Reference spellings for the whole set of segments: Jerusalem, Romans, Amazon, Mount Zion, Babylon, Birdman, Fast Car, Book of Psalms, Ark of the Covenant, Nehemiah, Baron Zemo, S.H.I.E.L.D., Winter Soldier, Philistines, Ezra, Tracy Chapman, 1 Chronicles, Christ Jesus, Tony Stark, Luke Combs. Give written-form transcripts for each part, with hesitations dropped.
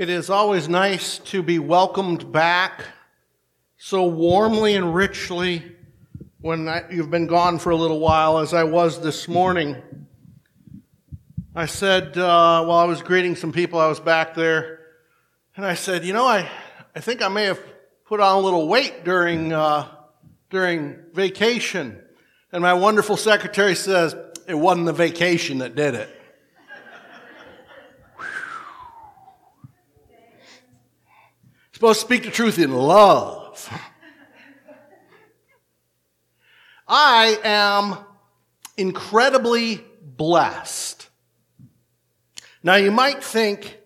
It is always nice to be welcomed back so warmly and richly when you've been gone for a little while, as I was this morning. I said, while I was greeting some people, I was back there, and I said, I think I may have put on a little weight during vacation. And my wonderful secretary says, it wasn't the vacation that did it. Supposed to speak the truth in love. I am incredibly blessed. Now, you might think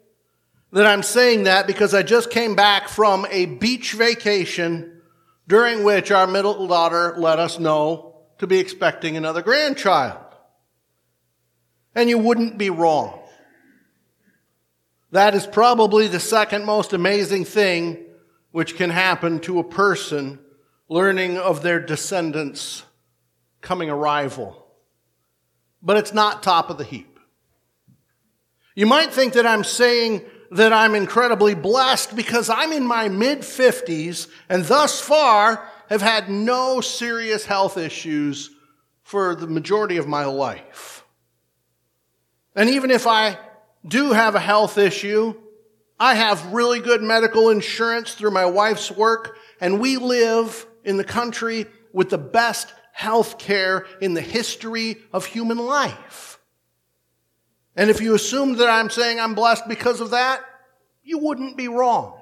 that I'm saying that because I just came back from a beach vacation during which our middle daughter let us know to be expecting another grandchild. And you wouldn't be wrong. That is probably the second most amazing thing which can happen to a person learning of their descendant's coming arrival. But it's not top of the heap. You might think that I'm saying that I'm incredibly blessed because I'm in my mid-50s and thus far have had no serious health issues for the majority of my life. And even if I do have a health issue, I have really good medical insurance through my wife's work, and we live in the country with the best health care in the history of human life. And if you assume that I'm saying I'm blessed because of that, you wouldn't be wrong.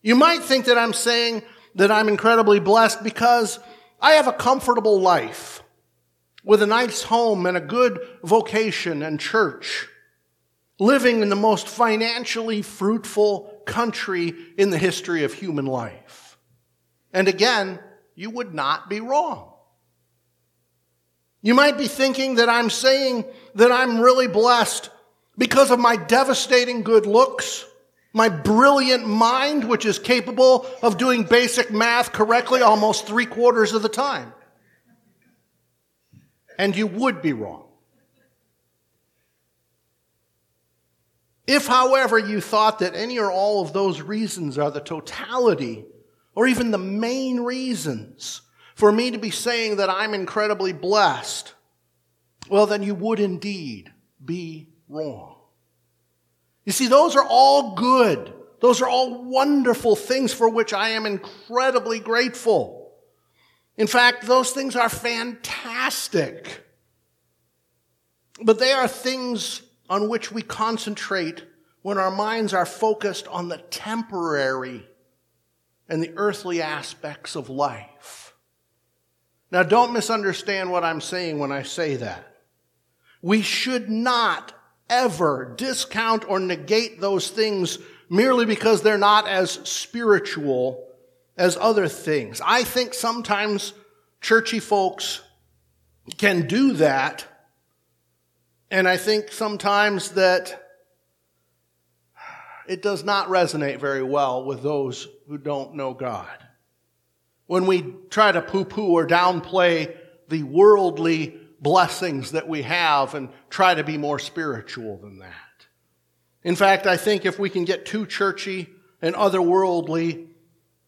You might think that I'm saying that I'm incredibly blessed because I have a comfortable life with a nice home and a good vocation and church, living in the most financially fruitful country in the history of human life. And again, you would not be wrong. You might be thinking that I'm saying that I'm really blessed because of my devastating good looks, my brilliant mind, which is capable of doing basic math correctly almost 3/4 of the time. And you would be wrong. If, however, you thought that any or all of those reasons are the totality or even the main reasons for me to be saying that I'm incredibly blessed, well, then you would indeed be wrong. You see, those are all good. Those are all wonderful things for which I am incredibly grateful. In fact, those things are fantastic. But they are things on which we concentrate when our minds are focused on the temporary and the earthly aspects of life. Now, don't misunderstand what I'm saying when I say that. We should not ever discount or negate those things merely because they're not as spiritual as other things. I think sometimes churchy folks can do that. And I think sometimes that it does not resonate very well with those who don't know God, when we try to poo-poo or downplay the worldly blessings that we have and try to be more spiritual than that. In fact, I think if we can get too churchy and otherworldly,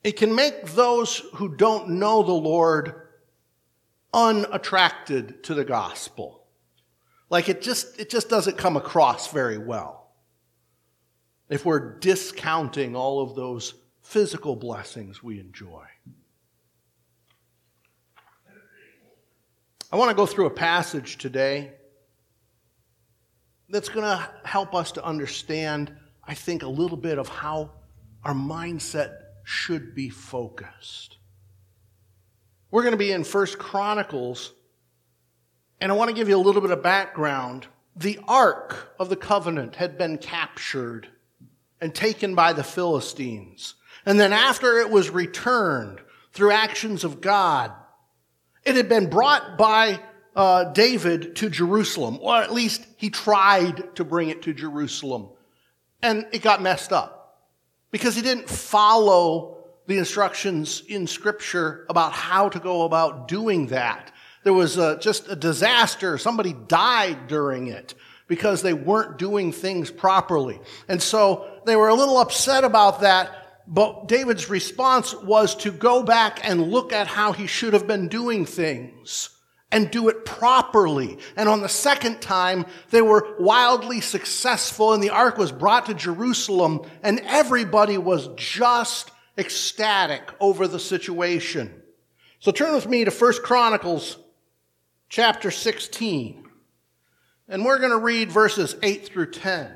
it can make those who don't know the Lord unattracted to the gospel. Like it just doesn't come across very well if we're discounting all of those physical blessings we enjoy. I want to go through a passage today that's going to help us to understand, I think, a little bit of how our mindset should be focused. We're going to be in 1 Chronicles. And I want to give you a little bit of background. The Ark of the Covenant had been captured and taken by the Philistines. And then after it was returned through actions of God, it had been brought by David to Jerusalem, or at least he tried to bring it to Jerusalem. And it got messed up because he didn't follow the instructions in Scripture about how to go about doing that. There was just a disaster. Somebody died during it. because they weren't doing things properly. And so they were a little upset about that, but David's response was to go back and look at how he should have been doing things and do it properly. And on the second time, they were wildly successful, and the ark was brought to Jerusalem, and everybody was just ecstatic over the situation. So turn with me to 1 Chronicles chapter 16, and we're going to read verses 8 through 10.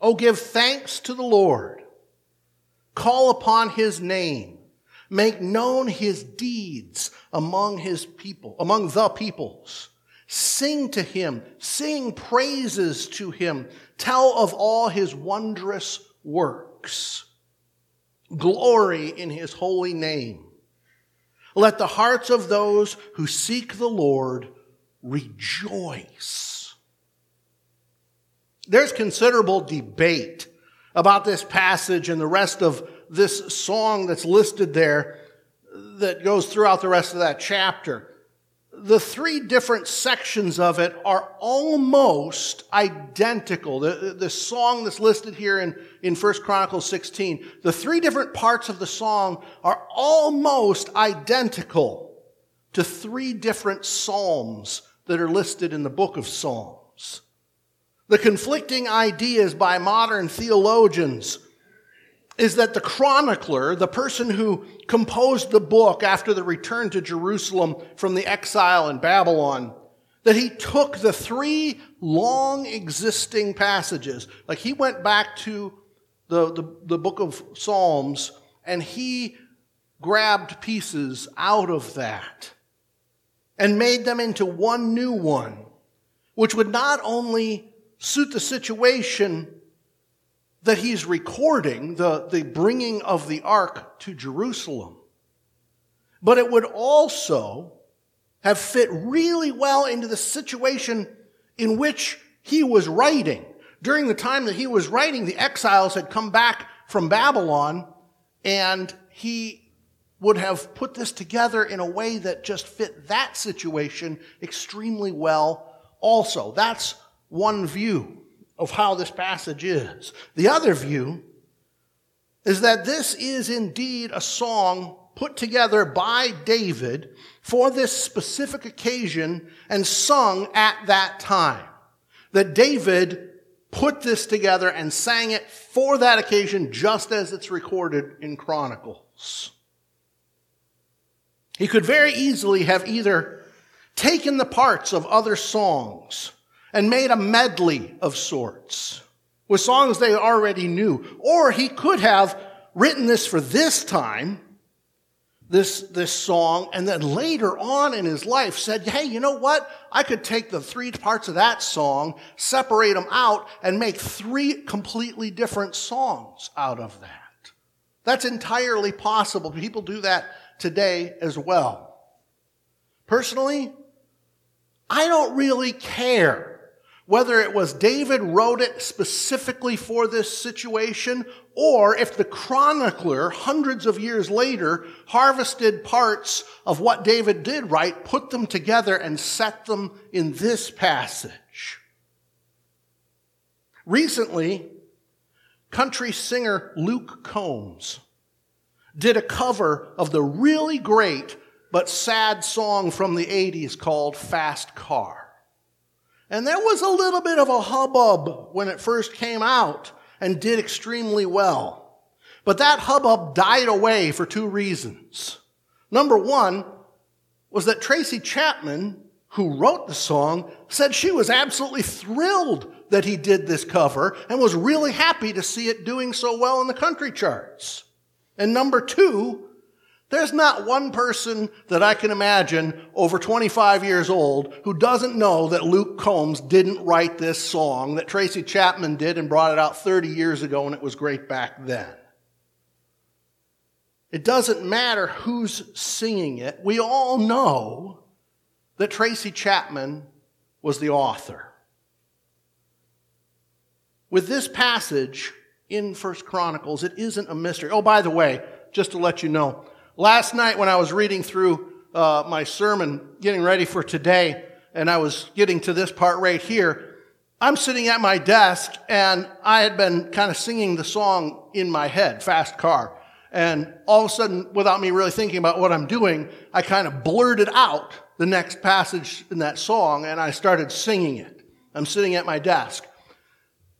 Oh, give thanks to the Lord. Call upon his name. Make known his deeds among his people, among the peoples. Sing to him. Sing praises to him. Tell of all his wondrous works. Glory in his holy name. Let the hearts of those who seek the Lord rejoice. There's considerable debate about this passage and the rest of this song that's listed there that goes throughout the rest of that chapter. The three different sections of it are almost identical. The song that's listed here in 1 Chronicles 16, the three different parts of the song are almost identical to three different psalms that are listed in the book of Psalms. The conflicting ideas by modern theologians is that the chronicler, the person who composed the book after the return to Jerusalem from the exile in Babylon, that he took the three long existing passages. Like he went back to the book of Psalms and he grabbed pieces out of that and made them into one new one, which would not only suit the situation that he's recording, the bringing of the ark to Jerusalem. But it would also have fit really well into the situation in which he was writing. During the time that he was writing, the exiles had come back from Babylon, and he would have put this together in a way that just fit that situation extremely well also. That's one view of how this passage is. The other view is that this is indeed a song put together by David for this specific occasion and sung at that time. That David put this together and sang it for that occasion just as it's recorded in Chronicles. He could very easily have either taken the parts of other songs and made a medley of sorts with songs they already knew. Or he could have written this for this time, this song, and then later on in his life said, hey, you know what? I could take the three parts of that song, separate them out, and make three completely different songs out of that. That's entirely possible. People do that today as well. Personally, I don't really care whether it was David wrote it specifically for this situation, or if the chronicler, hundreds of years later, harvested parts of what David did write, put them together, and set them in this passage. Recently, country singer Luke Combs did a cover of the really great but sad song from the 80s called Fast Car. And there was a little bit of a hubbub when it first came out and did extremely well. But that hubbub died away for two reasons. Number one was that Tracy Chapman, who wrote the song, said she was absolutely thrilled that he did this cover and was really happy to see it doing so well in the country charts. And number two, there's not one person that I can imagine over 25 years old who doesn't know that Luke Combs didn't write this song, that Tracy Chapman did and brought it out 30 years ago, and it was great back then. It doesn't matter who's singing it. We all know that Tracy Chapman was the author. With this passage in 1 Chronicles, it isn't a mystery. Oh, by the way, just to let you know, last night when I was reading through my sermon, getting ready for today, and I was getting to this part right here, I'm sitting at my desk, and I had been kind of singing the song in my head, Fast Car. And all of a sudden, without me really thinking about what I'm doing, I kind of blurted out the next passage in that song, and I started singing it. I'm sitting at my desk.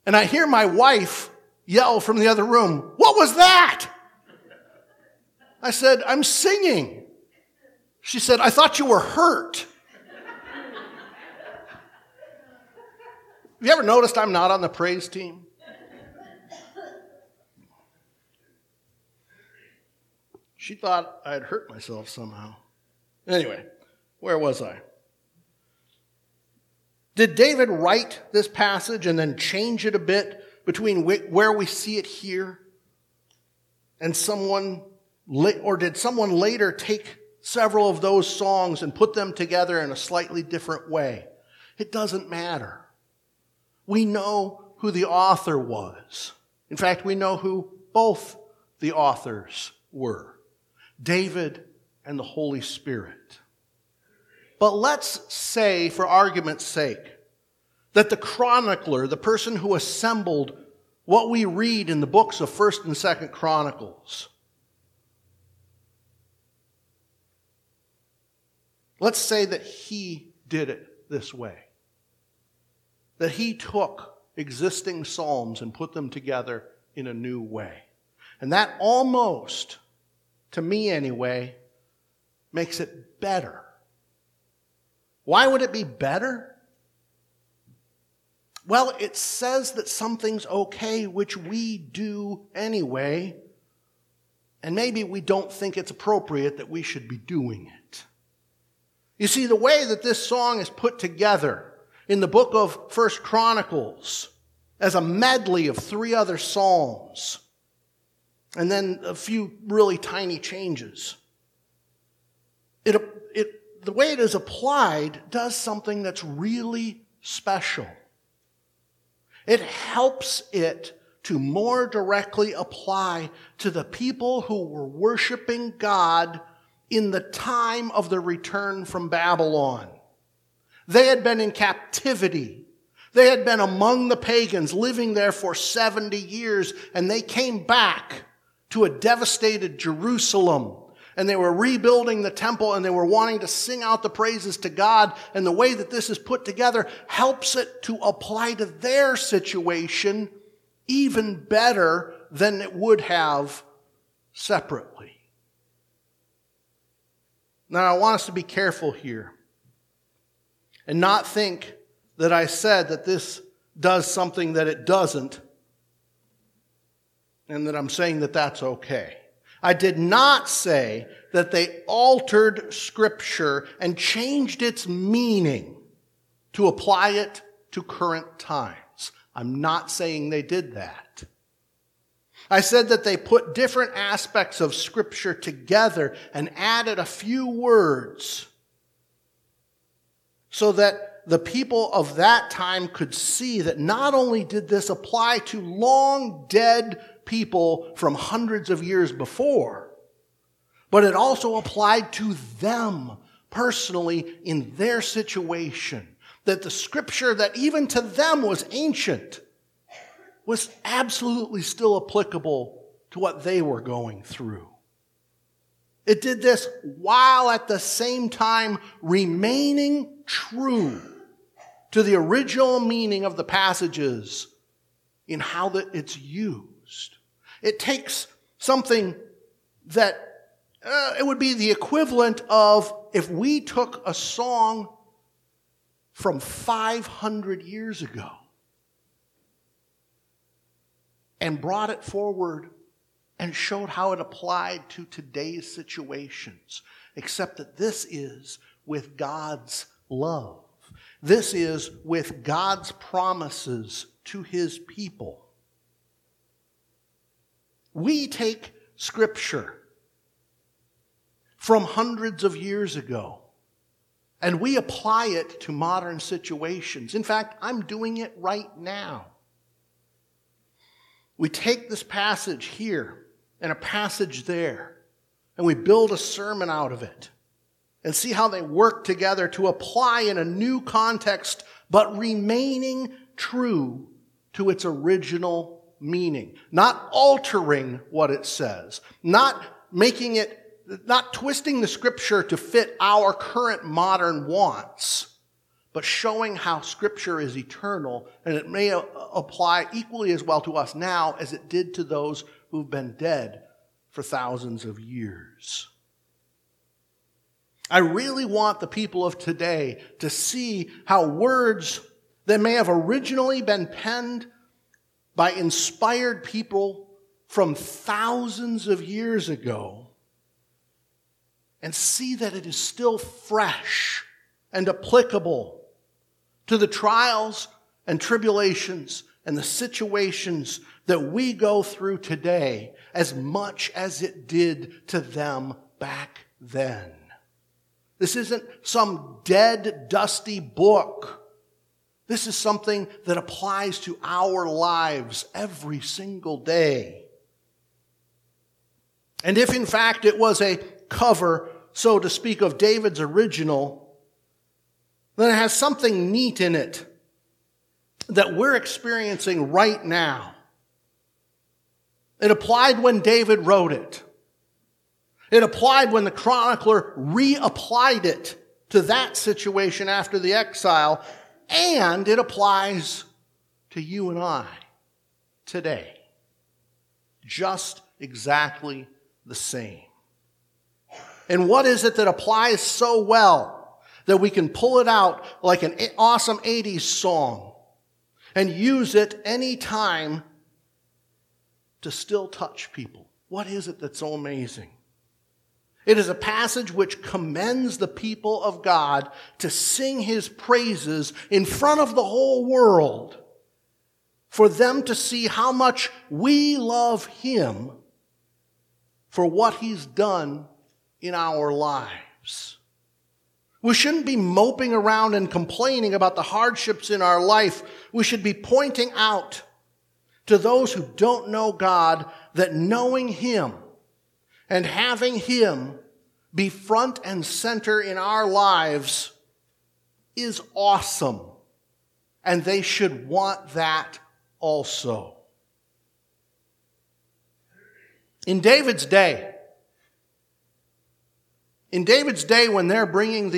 And I hear my wife yell from the other room, "What was that?" I said, "I'm singing." She said, "I thought you were hurt." Have you ever noticed I'm not on the praise team? She thought I'd hurt myself somehow. Anyway, where was I? Did David write this passage and then change it a bit between where we see it here and someone, or did someone later take several of those songs and put them together in a slightly different way? It doesn't matter. We know who the author was. In fact, we know who both the authors were, David and the Holy Spirit. But let's say, for argument's sake, that the chronicler, the person who assembled what we read in the books of 1 and 2 Chronicles, let's say that he did it this way, that he took existing psalms and put them together in a new way. And that almost, to me anyway, makes it better. Why would it be better? Well, it says that something's okay, which we do anyway, and maybe we don't think it's appropriate that we should be doing it. You see, the way that this song is put together in the book of 1 Chronicles as a medley of three other psalms, and then a few really tiny changes, the way it is applied does something that's really special. It helps it to more directly apply to the people who were worshiping God in the time of the return from Babylon. They had been in captivity. They had been among the pagans, living there for 70 years, and they came back to a devastated Jerusalem. And they were rebuilding the temple, and they were wanting to sing out the praises to God. And the way that this is put together helps it to apply to their situation even better than it would have separately. Now, I want us to be careful here and not think that I said that this does something that it doesn't and that I'm saying that that's okay. I did not say that they altered Scripture and changed its meaning to apply it to current times. I'm not saying they did that. I said that they put different aspects of Scripture together and added a few words so that the people of that time could see that not only did this apply to long-dead people from hundreds of years before, but it also applied to them personally in their situation, that the Scripture that even to them was ancient was absolutely still applicable to what they were going through. It did this while at the same time remaining true to the original meaning of the passages in how that it's used. It takes something that it would be the equivalent of if we took a song from 500 years ago and brought it forward and showed how it applied to today's situations. Except that this is with God's love. This is with God's promises to His people. We take Scripture from hundreds of years ago and we apply it to modern situations. In fact, I'm doing it right now. We take this passage here and a passage there, and we build a sermon out of it. and see how they work together to apply in a new context, but remaining true to its original meaning. Not altering what it says. Not twisting the scripture to fit our current modern wants, but showing how scripture is eternal and it may apply equally as well to us now as it did to those who've been dead for thousands of years. I really want the people of today to see how words that may have originally been penned by inspired people from thousands of years ago, and see that it is still fresh and applicable to the trials and tribulations and the situations that we go through today as much as it did to them back then. This isn't some dead, dusty book. This is something that applies to our lives every single day. And if, in fact, it was a cover, so to speak, of David's original, then it has something neat in it that we're experiencing right now. It applied when David wrote it. It applied when the chronicler reapplied it to that situation after the exile, and it applies to you and I today. Just exactly the same. And what is it that applies so well that we can pull it out like an awesome 80s song and use it any time to still touch people? What is it that's so amazing? It is a passage which commends the people of God to sing his praises in front of the whole world for them to see how much we love him for what he's done in our lives. We shouldn't be moping around and complaining about the hardships in our life. We should be pointing out to those who don't know God that knowing him and having him be front and center in our lives is awesome, and they should want that also. In David's day, when they're bringing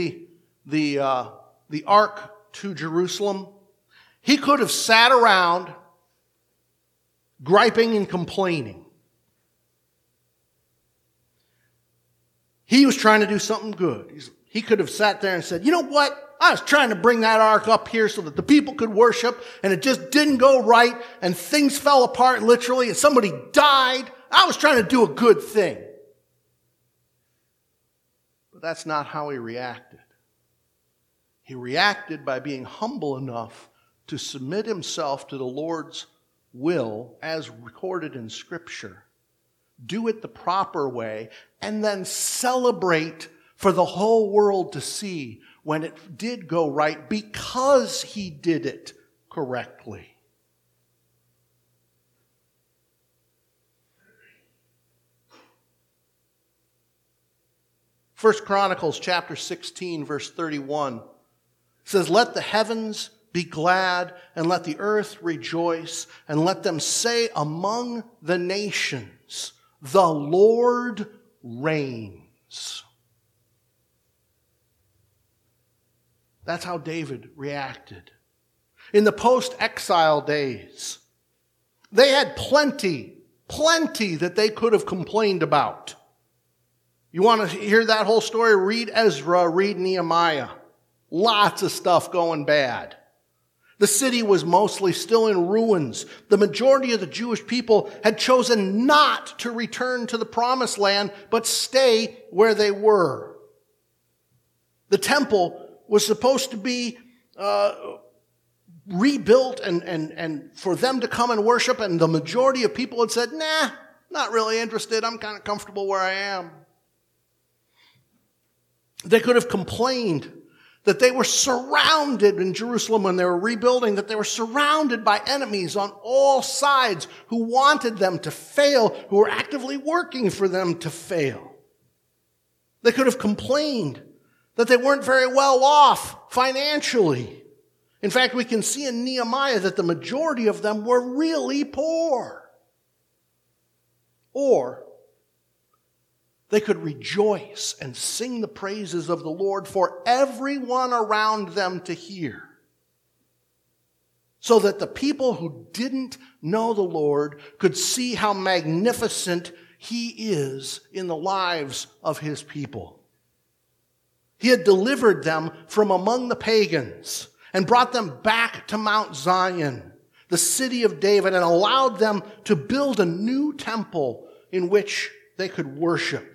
the ark to Jerusalem, he could have sat around griping and complaining. He was trying to do something good. He could have sat there and said, you know what? I was trying to bring that ark up here so that the people could worship, and it just didn't go right, and things fell apart literally, and somebody died. I was trying to do a good thing. That's not how he reacted. He reacted by being humble enough to submit himself to the Lord's will as recorded in Scripture. Do it the proper way, and then celebrate for the whole world to see when it did go right because he did it correctly. First Chronicles chapter 16, verse 31 says, let the heavens be glad, and let the earth rejoice, and let them say among the nations, the Lord reigns. That's how David reacted. In the post-exile days, they had plenty that they could have complained about. You want to hear that whole story? Read Ezra, read Nehemiah. Lots of stuff going bad. The city was mostly still in ruins. The majority of the Jewish people had chosen not to return to the promised land, but stay where they were. The temple was supposed to be rebuilt and for them to come and worship, and the majority of people had said, nah, not really interested. I'm kind of comfortable where I am. They could have complained that they were surrounded in Jerusalem when they were rebuilding, that they were surrounded by enemies on all sides who wanted them to fail, who were actively working for them to fail. They could have complained that they weren't very well off financially. In fact, we can see in Nehemiah that the majority of them were really poor. Or they could rejoice and sing the praises of the Lord for everyone around them to hear, so that the people who didn't know the Lord could see how magnificent He is in the lives of His people. He had delivered them from among the pagans and brought them back to Mount Zion, the city of David, and allowed them to build a new temple in which they could worship.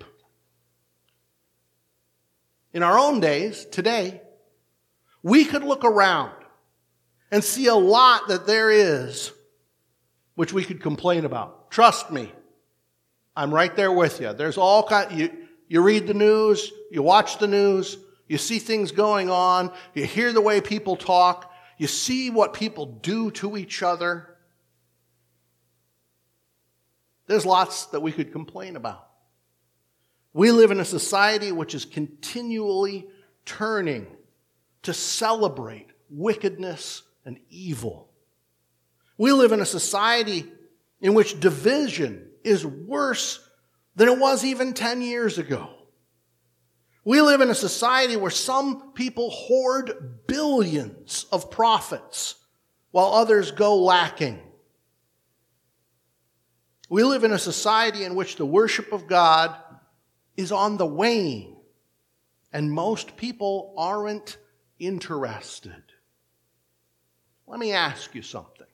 In our own days, today, we could look around and see a lot that there is which we could complain about. Trust me, I'm right there with you. There's all kinds. You read the news, you watch the news, you see things going on, you hear the way people talk, you see what people do to each other. There's lots that we could complain about. We live in a society which is continually turning to celebrate wickedness and evil. We live in a society in which division is worse than it was even 10 years ago. We live in a society where some people hoard billions of profits while others go lacking. We live in a society in which the worship of God is on the wane, and most people aren't interested. Let me ask you something.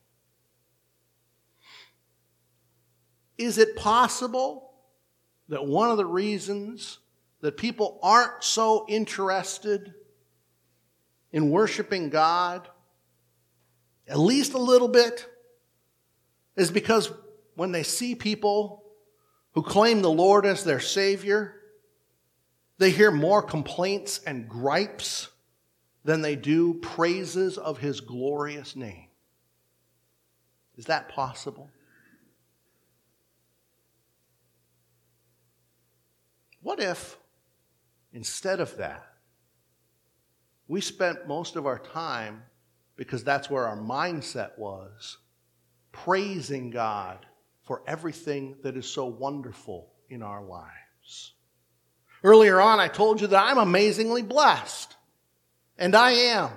Is it possible that one of the reasons that people aren't so interested in worshiping God, at least a little bit, is because when they see people who claim the Lord as their Savior, they hear more complaints and gripes than they do praises of His glorious name? Is that possible? What if, instead of that, we spent most of our time, because that's where our mindset was, praising God for everything that is so wonderful in our lives? Earlier on, I told you that I'm amazingly blessed. And I am.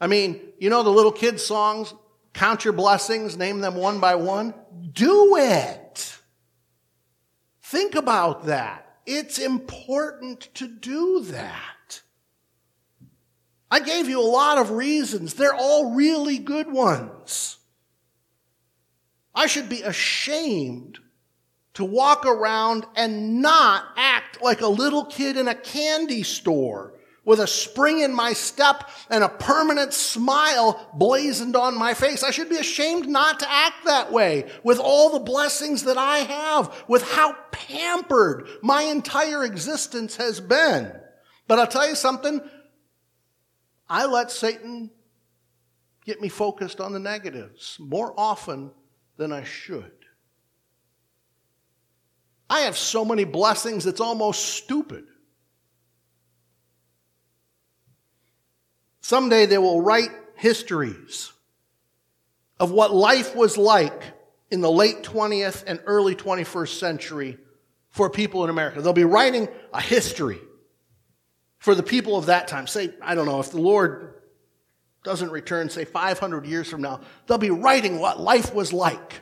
I mean, you know the little kids' songs, count your blessings, name them one by one? Do it. Think about that. It's important to do that. I gave you a lot of reasons. They're all really good ones. I should be ashamed to walk around and not act like a little kid in a candy store with a spring in my step and a permanent smile blazoned on my face. I should be ashamed not to act that way with all the blessings that I have, with how pampered my entire existence has been. But I'll tell you something, I let Satan get me focused on the negatives more often than I should. I have so many blessings, it's almost stupid. Someday they will write histories of what life was like in the late 20th and early 21st century for people in America. They'll be writing a history for the people of that time. Say, I don't know, if the Lord doesn't return, say 500 years from now, they'll be writing what life was like.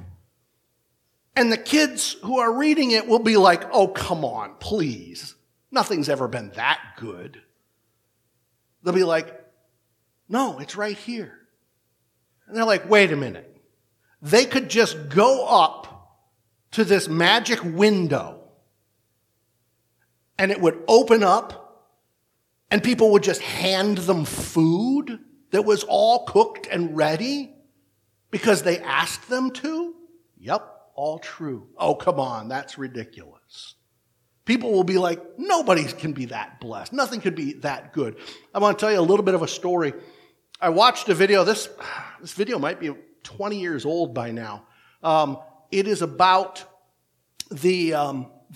And the kids who are reading it will be like, oh, come on, please. Nothing's ever been that good. They'll be like, no, it's right here. And they're like, wait a minute. They could just go up to this magic window and it would open up and people would just hand them food that was all cooked and ready because they asked them to? Yep, all true. Oh, come on, that's ridiculous. People will be like, nobody can be that blessed. Nothing could be that good. I want to tell you a little bit of a story. I watched a video. This video might be 20 years old by now. It is about the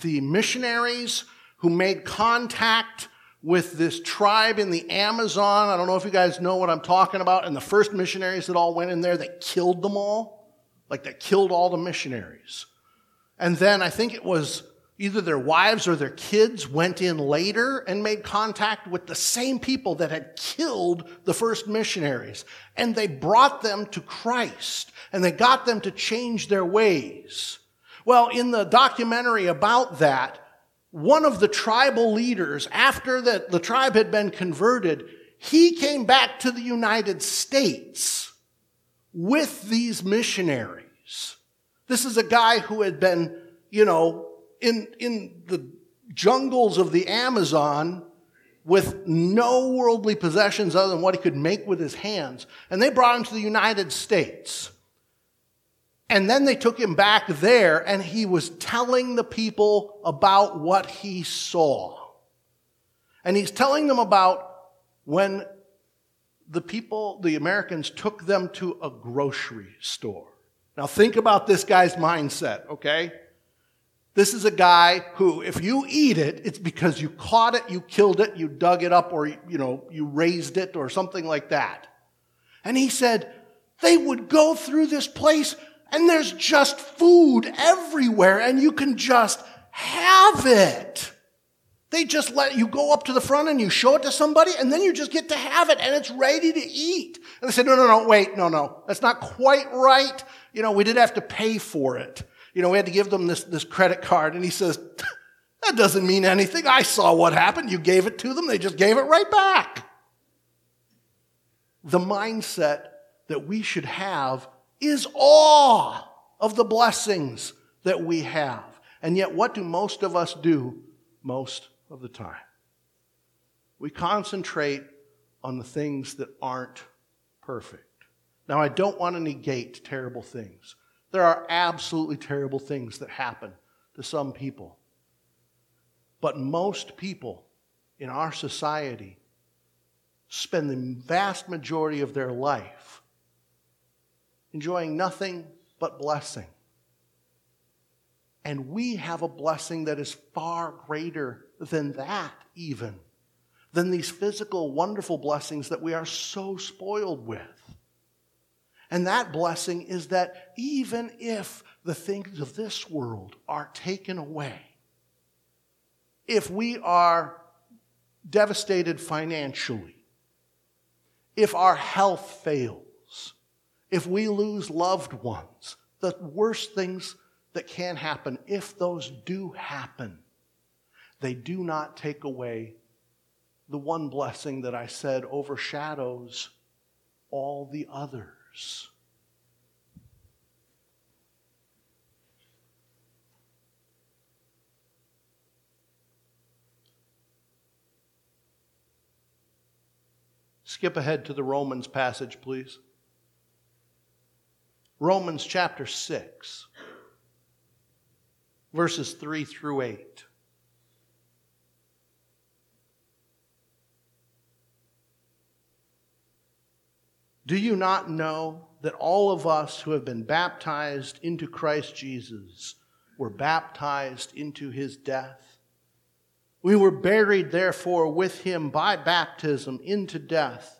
missionaries who made contact with this tribe in the Amazon. I don't know if you guys know what I'm talking about. And the first missionaries that all went in there, they killed them all. Like, they killed all the missionaries. And then I think it was either their wives or their kids went in later and made contact with the same people that had killed the first missionaries. And they brought them to Christ. And they got them to change their ways. Well, in the documentary about that, one of the tribal leaders, after that the tribe had been converted, he came back to the United States with these missionaries. This is a guy who had been, you know, in the jungles of the Amazon with no worldly possessions other than what he could make with his hands. And they brought him to the United States. And then they took him back there, and he was telling the people about what he saw. And he's telling them about when the Americans took them to a grocery store. Now think about this guy's mindset, okay? This is a guy who, if you eat it, it's because you caught it, you killed it, you dug it up, or, you know, you raised it or something like that. And he said, they would go through this place, and there's just food everywhere, and you can just have it. They just let you go up to the front and you show it to somebody, and then you just get to have it, and it's ready to eat. And they said, no, wait, that's not quite right. You know, we did have to pay for it. You know, we had to give them this credit card. And he says, that doesn't mean anything. I saw what happened. You gave it to them. They just gave it right back. The mindset that we should have is awe of the blessings that we have. And yet, what do most of us do most of the time? We concentrate on the things that aren't perfect. Now, I don't want to negate terrible things. There are absolutely terrible things that happen to some people. But most people in our society spend the vast majority of their life enjoying nothing but blessing. And we have a blessing that is far greater than that even, than these physical, wonderful blessings that we are so spoiled with. And that blessing is that even if the things of this world are taken away, if we are devastated financially, if our health fails, if we lose loved ones, the worst things that can happen, if those do happen, they do not take away the one blessing that I said overshadows all the others. Skip ahead to the Romans passage, please. Romans chapter 6, verses 3 through 8. Do you not know that all of us who have been baptized into Christ Jesus were baptized into his death? We were buried, therefore, with him by baptism into death,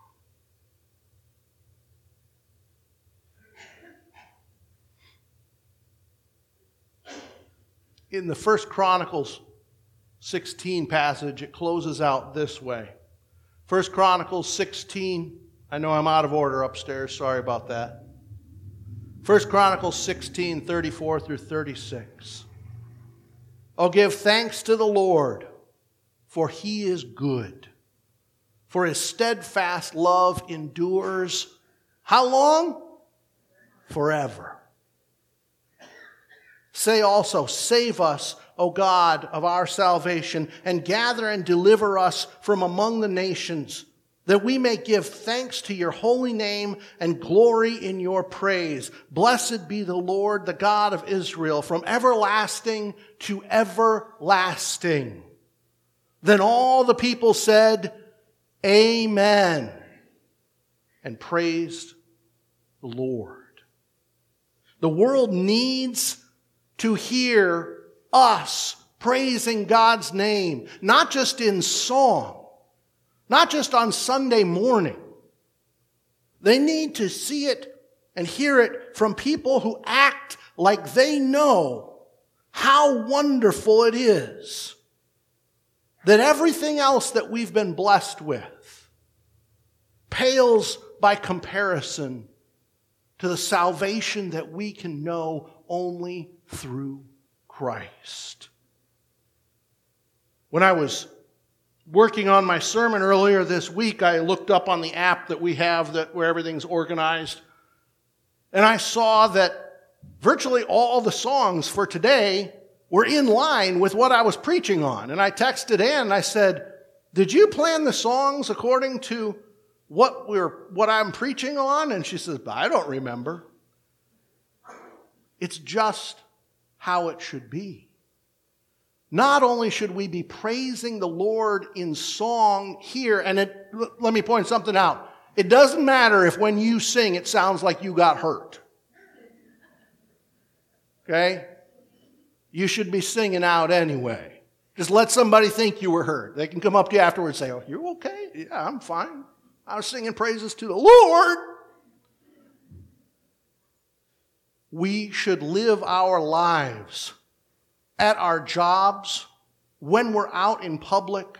In the 1 Chronicles 16 passage, it closes out this way. 1 Chronicles 16, I know I'm out of order upstairs, sorry about that. 1 Chronicles 16, 34 through 36. Oh, give thanks to the Lord, for He is good. For His steadfast love endures, how long? Forever. Say also, save us, O God of our salvation, and gather and deliver us from among the nations, that we may give thanks to your holy name and glory in your praise. Blessed be the Lord, the God of Israel, from everlasting to everlasting. Then all the people said, Amen, and praised the Lord. The world needs to hear us praising God's name, not just in song, not just on Sunday morning. They need to see it and hear it from people who act like they know how wonderful it is that everything else that we've been blessed with pales by comparison to the salvation that we can know only through Christ. When I was working on my sermon earlier this week, I looked up on the app that we have where everything's organized, and I saw that virtually all the songs for today were in line with what I was preaching on. And I texted Ann and I said, did you plan the songs according to what I'm preaching on? And she says, I don't remember. It's just how it should be. Not only should we be praising the Lord in song here, and let me point something out. It doesn't matter if when you sing it sounds like you got hurt. Okay? You should be singing out anyway. Just let somebody think you were hurt. They can come up to you afterwards and say, oh, you're okay? Yeah, I'm fine. I was singing praises to the Lord. We should live our lives at our jobs, when we're out in public,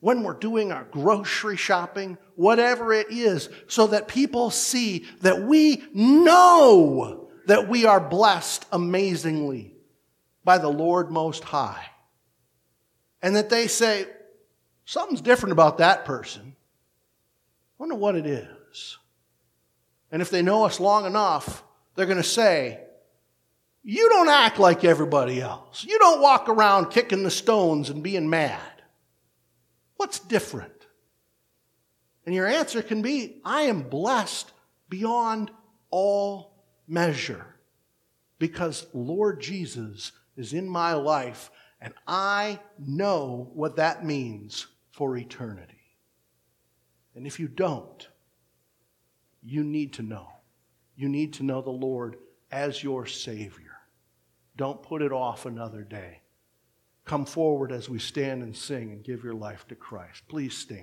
when we're doing our grocery shopping, whatever it is, so that people see that we know that we are blessed amazingly by the Lord Most High. And that they say, something's different about that person. I wonder what it is. And if they know us long enough, they're going to say, you don't act like everybody else. You don't walk around kicking the stones and being mad. What's different? And your answer can be, I am blessed beyond all measure, because Lord Jesus is in my life, and I know what that means for eternity. And if you don't, you need to know. You need to know the Lord as your Savior. Don't put it off another day. Come forward as we stand and sing and give your life to Christ. Please stand.